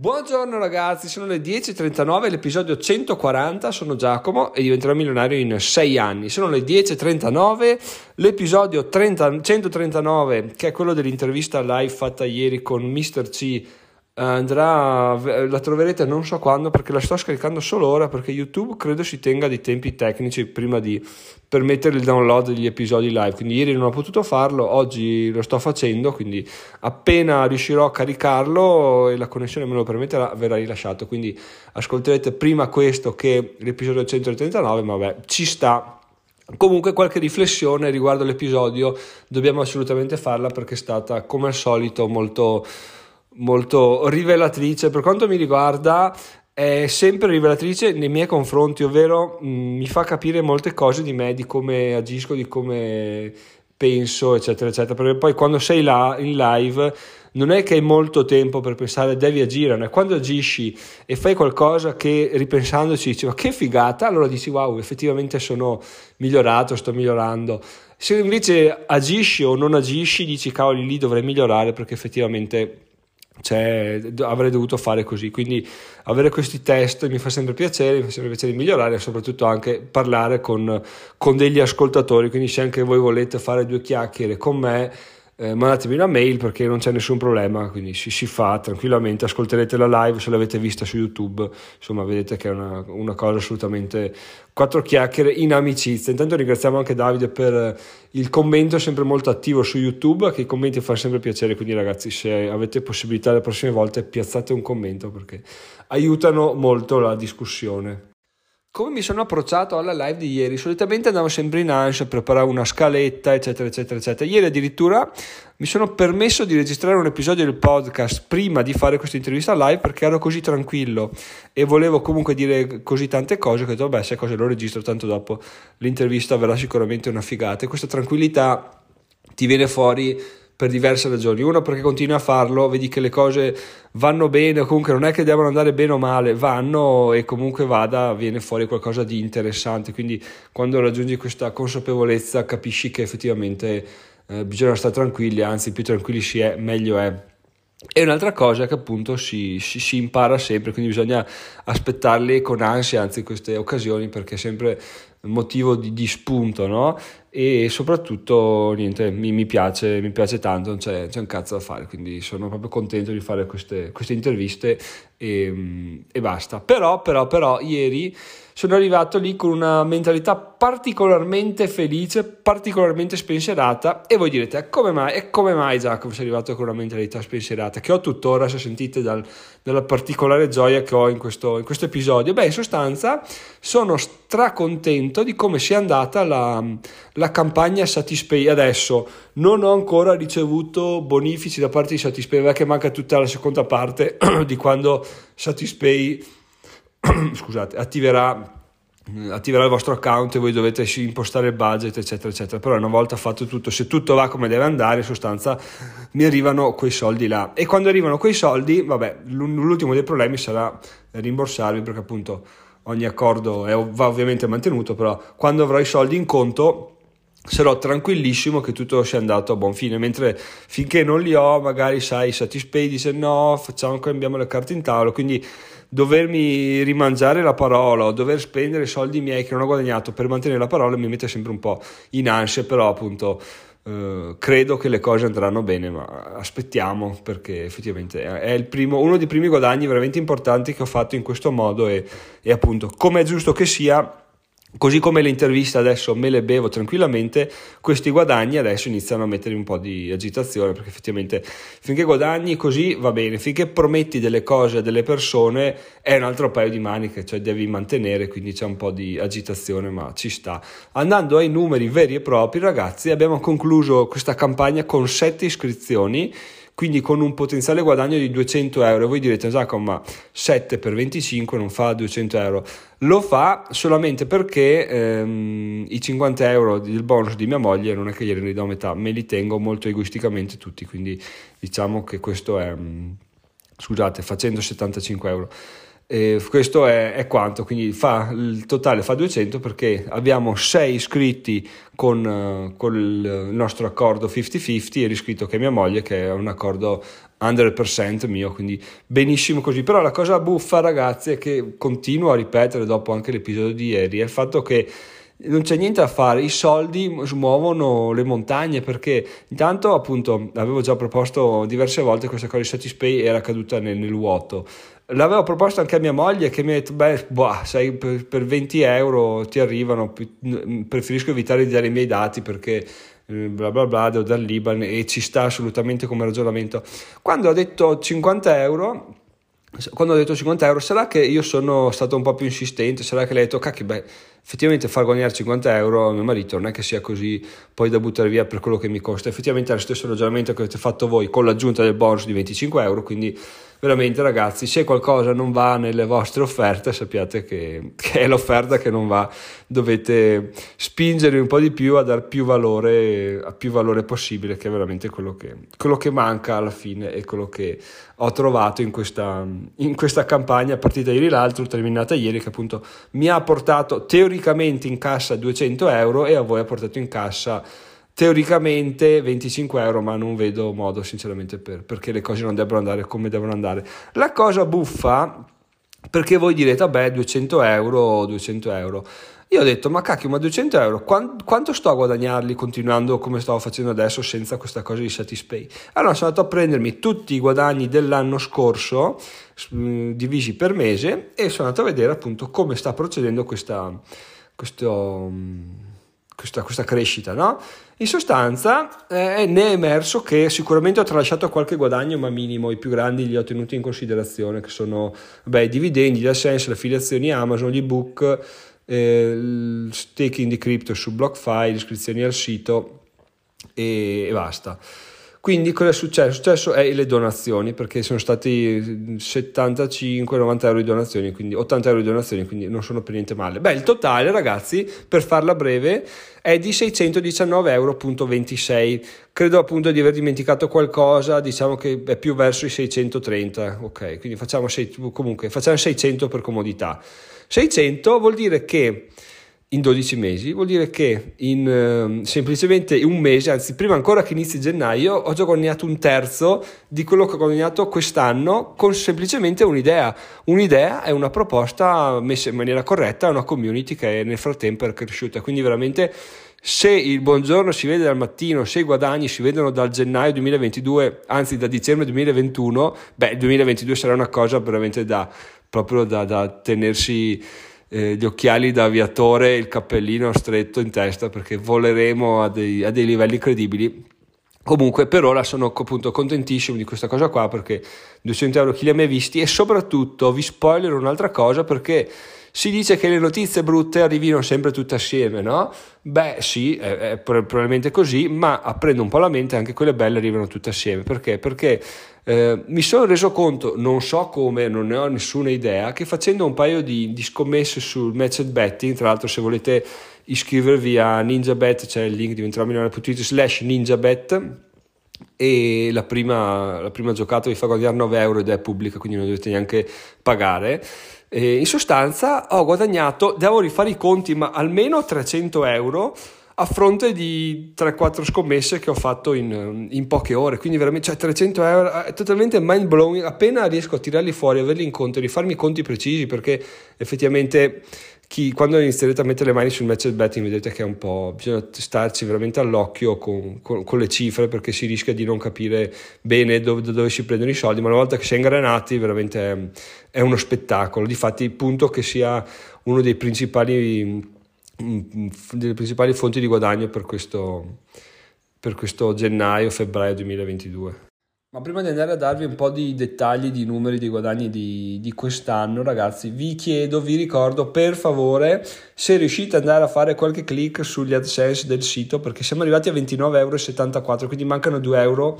Buongiorno ragazzi, sono le 10.39, l'episodio 140, sono Giacomo e diventerò milionario in 6 anni. Sono le 10.39, l'episodio 139, che è quello dell'intervista live fatta ieri con Mr. C., la troverete non so quando, perché la sto scaricando solo ora, perché YouTube credo si tenga dei tempi tecnici prima di permettere il download degli episodi live, quindi ieri non ho potuto farlo, oggi lo sto facendo, quindi appena riuscirò a caricarlo e la connessione me lo permetterà verrà rilasciato, quindi ascolterete prima questo che l'episodio 139, ma vabbè, ci sta. Comunque qualche riflessione riguardo l'episodio dobbiamo assolutamente farla, perché è stata come al solito molto rivelatrice. Per quanto mi riguarda è sempre rivelatrice nei miei confronti, ovvero mi fa capire molte cose di me, di come agisco, di come penso, eccetera eccetera, perché poi quando sei là in live non è che hai molto tempo per pensare, devi agire, no? Quando agisci e fai qualcosa che ripensandoci dici ma che figata, allora dici wow, effettivamente sono migliorato, sto migliorando. Se invece agisci o non agisci dici cavoli, lì dovrei migliorare perché effettivamente avrei dovuto fare così. Quindi avere questi test mi fa sempre piacere migliorare, e soprattutto anche parlare con degli ascoltatori, quindi se anche voi volete fare due chiacchiere con me mandatemi una mail, perché non c'è nessun problema, quindi si fa tranquillamente, ascolterete la live se l'avete vista su YouTube, insomma vedete che è una cosa assolutamente, quattro chiacchiere in amicizia. Intanto ringraziamo anche Davide per il commento, sempre molto attivo su YouTube, che i commenti fanno sempre piacere, quindi ragazzi se avete possibilità le prossime volte piazzate un commento perché aiutano molto la discussione. Come mi sono approcciato alla live di ieri? Solitamente andavo sempre in ansia, preparavo una scaletta, eccetera, eccetera, eccetera. Ieri addirittura mi sono permesso di registrare un episodio del podcast prima di fare questa intervista live, perché ero così tranquillo e volevo comunque dire così tante cose che ho detto, beh, se cose lo registro, tanto dopo l'intervista verrà sicuramente una figata. E questa tranquillità ti viene fuori per diverse ragioni. Uno, perché continui a farlo, vedi che le cose vanno bene, o comunque non è che devono andare bene o male, vanno, e comunque vada viene fuori qualcosa di interessante. Quindi quando raggiungi questa consapevolezza capisci che effettivamente bisogna stare tranquilli, anzi più tranquilli si è meglio è. E un'altra cosa è che appunto si impara sempre, quindi bisogna aspettarle con ansia, anzi queste occasioni, perché è sempre motivo di spunto, no? E soprattutto niente, mi piace tanto, c'è un cazzo da fare, quindi sono proprio contento di fare queste interviste e basta. Però ieri sono arrivato lì con una mentalità particolarmente felice, particolarmente spensierata, e voi direte come mai Giacomo sei arrivato con una mentalità spensierata che ho tuttora, se sentite dalla particolare gioia che ho in questo episodio. Beh, in sostanza sono stracontento di come sia andata la campagna Satispay. Adesso non ho ancora ricevuto bonifici da parte di Satispay, perché manca tutta la seconda parte di quando Satispay attiverà il vostro account e voi dovete impostare il budget, eccetera eccetera. Però una volta fatto tutto, se tutto va come deve andare, in sostanza mi arrivano quei soldi là, e quando arrivano quei soldi, vabbè, l'ultimo dei problemi sarà rimborsarvi, perché appunto ogni accordo va ovviamente mantenuto, però quando avrò i soldi in conto sarò tranquillissimo che tutto sia andato a buon fine, mentre finché non li ho magari sai Satispay dice no, cambiamo le carte in tavolo, quindi dovermi rimangiare la parola o dover spendere soldi miei che non ho guadagnato per mantenere la parola mi mette sempre un po' in ansia. Però appunto credo che le cose andranno bene, ma aspettiamo, perché effettivamente è uno dei primi guadagni veramente importanti che ho fatto in questo modo, e appunto come è giusto che sia, così come le interviste adesso me le bevo tranquillamente, questi guadagni adesso iniziano a mettermi un po' di agitazione, perché effettivamente finché guadagni così va bene, finché prometti delle cose a delle persone è un altro paio di maniche, cioè devi mantenere, quindi c'è un po' di agitazione, ma ci sta. Andando ai numeri veri e propri ragazzi, abbiamo concluso questa campagna con 7 iscrizioni, quindi con un potenziale guadagno di 200 euro. Voi direte Giacomo, ma 7 per 25 non fa 200 euro? Lo fa solamente perché i 50 euro del bonus di mia moglie non è che gliene do metà, me li tengo molto egoisticamente tutti, quindi diciamo che questo è, facendo 75 euro Questo è quanto, quindi il totale fa 200, perché abbiamo 6 iscritti con il nostro accordo 50-50 e l'iscritto che è mia moglie, che è un accordo 100% mio, quindi benissimo così. Però la cosa buffa, ragazzi, è che continuo a ripetere dopo anche l'episodio di ieri, è il fatto che non c'è niente da fare, i soldi smuovono le montagne, perché intanto, appunto, avevo già proposto diverse volte questa cosa di Satispay, era caduta nel vuoto. L'avevo proposto anche a mia moglie, che mi ha detto sai, per 20 euro ti arrivano, preferisco evitare di dare i miei dati perché bla bla bla, devo dare l'Iban, e ci sta assolutamente come ragionamento. Quando ho detto 50 euro, sarà che io sono stato un po' più insistente, sarà che lei ha detto cacchio, effettivamente far guadagnare 50 euro a mio marito non è che sia così poi da buttare via per quello che mi costa. Effettivamente è lo stesso ragionamento che avete fatto voi con l'aggiunta del bonus di 25 euro. Quindi veramente, ragazzi, se qualcosa non va nelle vostre offerte, sappiate che è l'offerta che non va, dovete spingervi un po' di più a dar più valore possibile, che è veramente quello che manca alla fine, e quello che ho trovato in questa campagna partita ieri l'altro, terminata ieri, che appunto mi ha portato teoricamente in cassa 200 euro e a voi ha portato in cassa teoricamente 25 euro, ma non vedo modo sinceramente perché le cose non debbano andare come devono andare. La cosa buffa, perché voi direte vabbè 200 euro, io ho detto ma cacchio, ma 200 euro quanto sto a guadagnarli continuando come stavo facendo adesso senza questa cosa di Satispay? Allora sono andato a prendermi tutti i guadagni dell'anno scorso divisi per mese e sono andato a vedere appunto come sta procedendo questa crescita, no? In sostanza ne è emerso che sicuramente ho tralasciato qualche guadagno, ma minimo. I più grandi li ho tenuti in considerazione, che sono i dividendi, l'AdSense, le affiliazioni Amazon, gli ebook, il staking di cripto su Blockfi, le iscrizioni al sito e basta. Quindi cosa è successo? Successo è le donazioni, perché sono stati 75-90 euro di donazioni, quindi 80 euro di donazioni, quindi non sono per niente male. Il totale, ragazzi, per farla breve, è di 619,26 euro. Credo appunto di aver dimenticato qualcosa, diciamo che è più verso i 630, ok? Quindi facciamo 600 per comodità. 600 vuol dire che in 12 mesi vuol dire che in semplicemente un mese, anzi prima ancora che inizi gennaio, ho già guadagnato un terzo di quello che ho guadagnato quest'anno con semplicemente un'idea. Un'idea è una proposta messa in maniera corretta a una community che nel frattempo è cresciuta. Quindi veramente, se il buongiorno si vede dal mattino, se i guadagni si vedono dal gennaio 2022, anzi da dicembre 2021, il 2022 sarà una cosa veramente da tenersi gli occhiali da aviatore, il cappellino stretto in testa, perché voleremo a dei livelli credibili. Comunque per ora sono appunto contentissimo di questa cosa qua, perché 200 euro chi li ha mai visti? E soprattutto vi spoiler un'altra cosa, perché si dice che le notizie brutte arrivino sempre tutte assieme, no? Sì, è probabilmente così, ma aprendo un po' la mente anche quelle belle arrivano tutte assieme. Perché? Perché mi sono reso conto, non so come, non ne ho nessuna idea, che facendo un paio di scommesse sul matched betting, tra l'altro se volete iscrivervi a NinjaBet c'è il link diventeramilionario.it/NinjaBet, e la prima giocata vi fa guadagnare 9 euro ed è pubblica, quindi non dovete neanche pagare. E in sostanza ho guadagnato, devo rifare i conti, ma almeno 300 euro a fronte di 3-4 scommesse che ho fatto in poche ore. Quindi veramente, 300 euro è totalmente mind blowing. Appena riesco a tirarli fuori, averli in conto, rifarmi i conti precisi, perché effettivamente quando inizierete a mettere le mani sul match betting vedete che è un po', bisogna starci veramente all'occhio con le cifre, perché si rischia di non capire bene dove si prendono i soldi, ma una volta che si è ingranati veramente è uno spettacolo. Difatti punto che sia uno dei delle principali fonti di guadagno per questo gennaio-febbraio 2022. Ma prima di andare a darvi un po' di dettagli, di numeri, di guadagni di quest'anno, ragazzi, vi ricordo per favore se riuscite ad andare a fare qualche click sugli AdSense del sito, perché siamo arrivati a 29,74 euro, quindi mancano 2 euro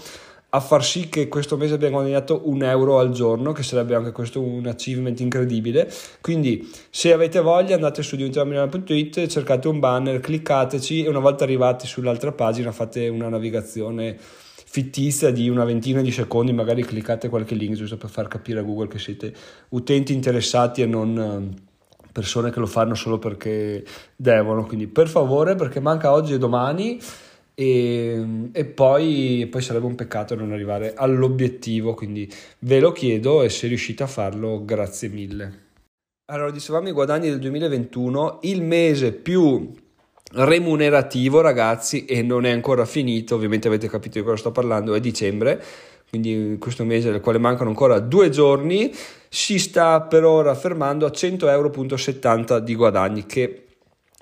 a far sì che questo mese abbiamo guadagnato 1 euro al giorno, che sarebbe anche questo un achievement incredibile. Quindi se avete voglia andate su diventeramilionario.it, cercate un banner, cliccateci e una volta arrivati sull'altra pagina fate una navigazione fittizia di una ventina di secondi, magari cliccate qualche link giusto per far capire a Google che siete utenti interessati e non persone che lo fanno solo perché devono. Quindi per favore, perché manca oggi e domani, e poi sarebbe un peccato non arrivare all'obiettivo, quindi ve lo chiedo e se riuscite a farlo grazie mille. Allora, dicevamo i guadagni del 2021, il mese più remunerativo, ragazzi, e non è ancora finito, ovviamente avete capito di cosa sto parlando, è dicembre, quindi questo mese del quale mancano ancora 2 giorni, si sta per ora fermando a 100,70 euro di guadagni, che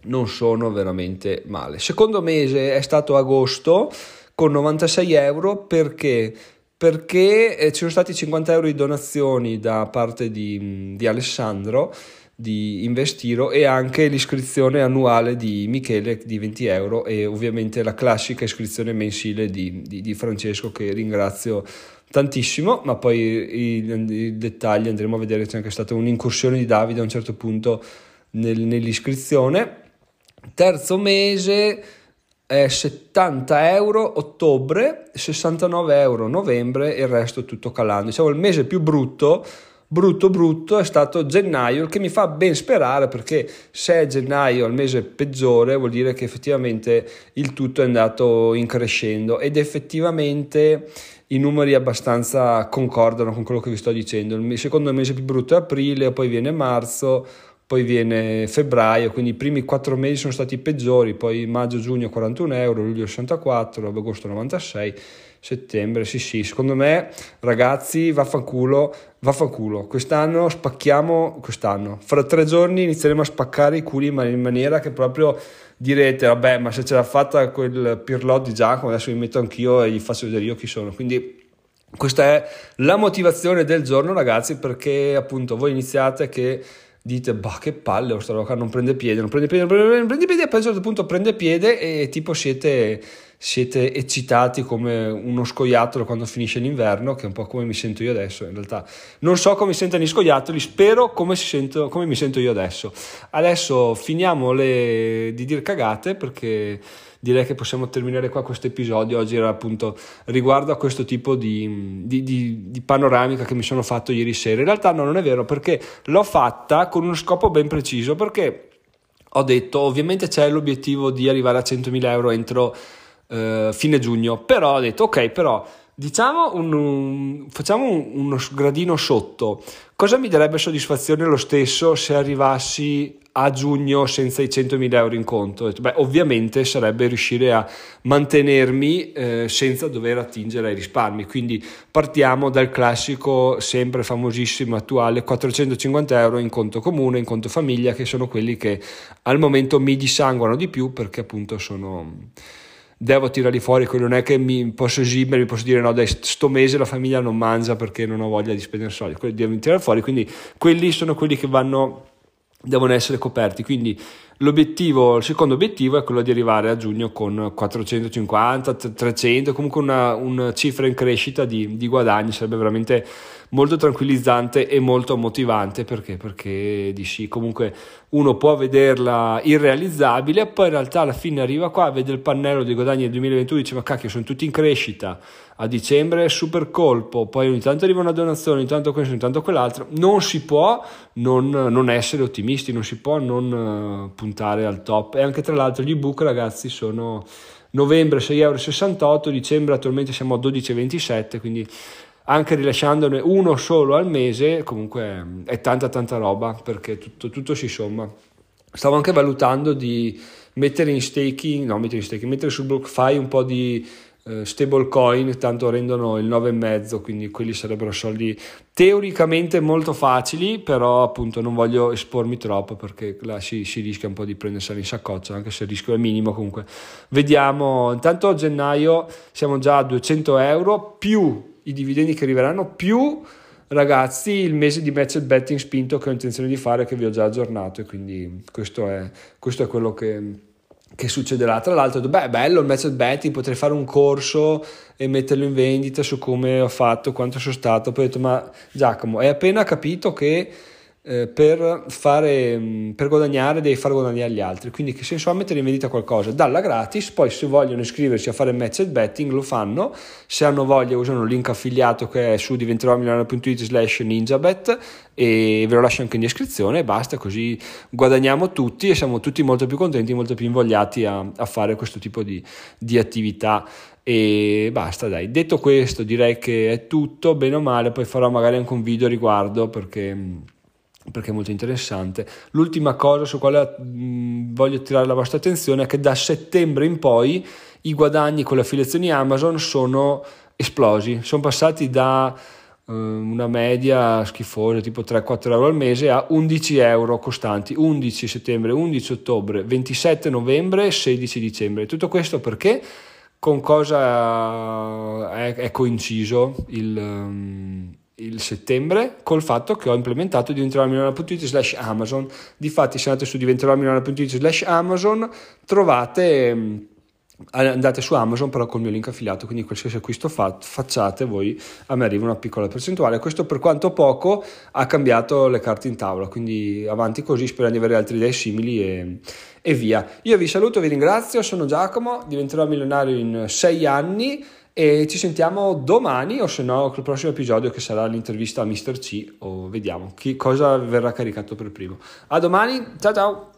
non sono veramente male. Secondo mese è stato agosto con 96 euro, perché ci sono stati 50 euro di donazioni da parte di Alessandro di Investiro e anche l'iscrizione annuale di Michele di 20 euro, e ovviamente la classica iscrizione mensile di Francesco, che ringrazio tantissimo, ma poi i dettagli andremo a vedere. C'è anche stata un'incursione di Davide a un certo punto nell'iscrizione. Terzo mese è 70 euro ottobre, 69 euro novembre e il resto tutto calando. Diciamo il mese più brutto è stato gennaio, che mi fa ben sperare, perché se gennaio è il mese peggiore vuol dire che effettivamente il tutto è andato in crescendo, ed effettivamente i numeri abbastanza concordano con quello che vi sto dicendo. Il secondo mese più brutto è aprile, poi viene marzo, poi viene febbraio, quindi i primi 4 mesi sono stati i peggiori, poi maggio-giugno 41 euro, luglio 64, agosto 96, settembre, sì, secondo me ragazzi vaffanculo, quest'anno spacchiamo, quest'anno, fra 3 giorni inizieremo a spaccare i culi in maniera che proprio direte vabbè, ma se ce l'ha fatta quel Pirlò di Giacomo, adesso mi metto anch'io e gli faccio vedere io chi sono. Quindi questa è la motivazione del giorno, ragazzi, perché appunto voi iniziate che dite bah, che palle, questa roba non prende piede, non prende piede, e poi a un certo punto prende piede e tipo siete eccitati come uno scoiattolo quando finisce l'inverno, che è un po' come mi sento io adesso. In realtà non so come si sentono gli scoiattoli, spero come mi sento io adesso. Adesso finiamo di dire cagate, perché direi che possiamo terminare qua questo episodio. Oggi era appunto riguardo a questo tipo di panoramica che mi sono fatto ieri sera. In realtà no, non è vero, perché l'ho fatta con uno scopo ben preciso, perché ho detto ovviamente c'è l'obiettivo di arrivare a 100.000 euro entro fine giugno, però ho detto ok, però diciamo facciamo uno gradino sotto. Cosa mi darebbe soddisfazione lo stesso se arrivassi a giugno senza i 100.000 euro in conto? Beh, ovviamente sarebbe riuscire a mantenermi senza dover attingere ai risparmi, quindi partiamo dal classico sempre famosissimo attuale 450 euro in conto comune, in conto famiglia, che sono quelli che al momento mi dissanguano di più, perché appunto devo tirarli fuori. Quello non è che mi posso esimermi, posso dire no dai, sto mese la famiglia non mangia perché non ho voglia di spendere soldi, quelli devo tirare fuori, quindi quelli sono quelli che devono essere coperti. Quindi il secondo obiettivo è quello di arrivare a giugno con 450, 300, comunque una cifra in crescita di guadagni. Sarebbe veramente molto tranquillizzante e molto motivante, perché dici comunque uno può vederla irrealizzabile, poi in realtà alla fine arriva qua, vede il pannello dei guadagni del 2021, dice ma cacchio, sono tutti in crescita, a dicembre è super colpo, poi ogni tanto arriva una donazione, ogni tanto questo, ogni tanto quell'altro. Non si può non essere ottimisti, non si può non puntare al top. E anche tra l'altro gli ebook, ragazzi, sono novembre 6,68 euro, dicembre attualmente siamo a 12,27, quindi anche rilasciandone uno solo al mese comunque è tanta roba, perché tutto si somma. Stavo anche valutando di mettere su Blockfi un po' di stable coin, tanto rendono il 9,5, quindi quelli sarebbero soldi teoricamente molto facili, però appunto non voglio espormi troppo, perché là si rischia un po' di prendersela in saccoccia, anche se il rischio è minimo. Comunque vediamo, intanto a gennaio siamo già a 200 euro più i dividendi che arriveranno, più ragazzi il mese di match betting spinto che ho intenzione di fare, che vi ho già aggiornato, e quindi questo è quello che succederà. Tra l'altro è bello il match betting, potrei fare un corso e metterlo in vendita su come ho fatto, quanto sono stato. Poi ho detto ma Giacomo hai appena capito che per far guadagnare agli altri. Quindi che senso ha mettere in vendita qualcosa? Dalla gratis, poi se vogliono iscriversi a fare match and betting lo fanno, se hanno voglia usano il link affiliato che è su diventeromilano.it/NinjaBet e ve lo lascio anche in descrizione e basta, così guadagniamo tutti e siamo tutti molto più contenti, molto più invogliati a fare questo tipo di attività. E basta, dai, detto questo direi che è tutto, bene o male, poi farò magari anche un video a riguardo perché è molto interessante. L'ultima cosa su quale voglio attirare la vostra attenzione è che da settembre in poi i guadagni con le affiliazioni Amazon sono esplosi, sono passati da una media schifosa tipo 3-4 euro al mese a 11 euro costanti, 11 settembre, 11 ottobre, 27 novembre, 16 dicembre. Tutto questo perché? Con cosa è coinciso il settembre? Col fatto che ho implementato diventeromilano.it/Amazon. Difatti se andate su diventeromilano.it/Amazon andate su Amazon però col mio link affiliato, quindi qualsiasi acquisto facciate voi a me arriva una piccola percentuale. Questo per quanto poco ha cambiato le carte in tavola, quindi avanti così, spero di avere altre idee simili e via. Io vi saluto, vi ringrazio, sono Giacomo, diventerò milionario in 6 anni e ci sentiamo domani o se no col prossimo episodio che sarà l'intervista a Mr. C. o vediamo cosa verrà caricato per primo. A domani, ciao ciao!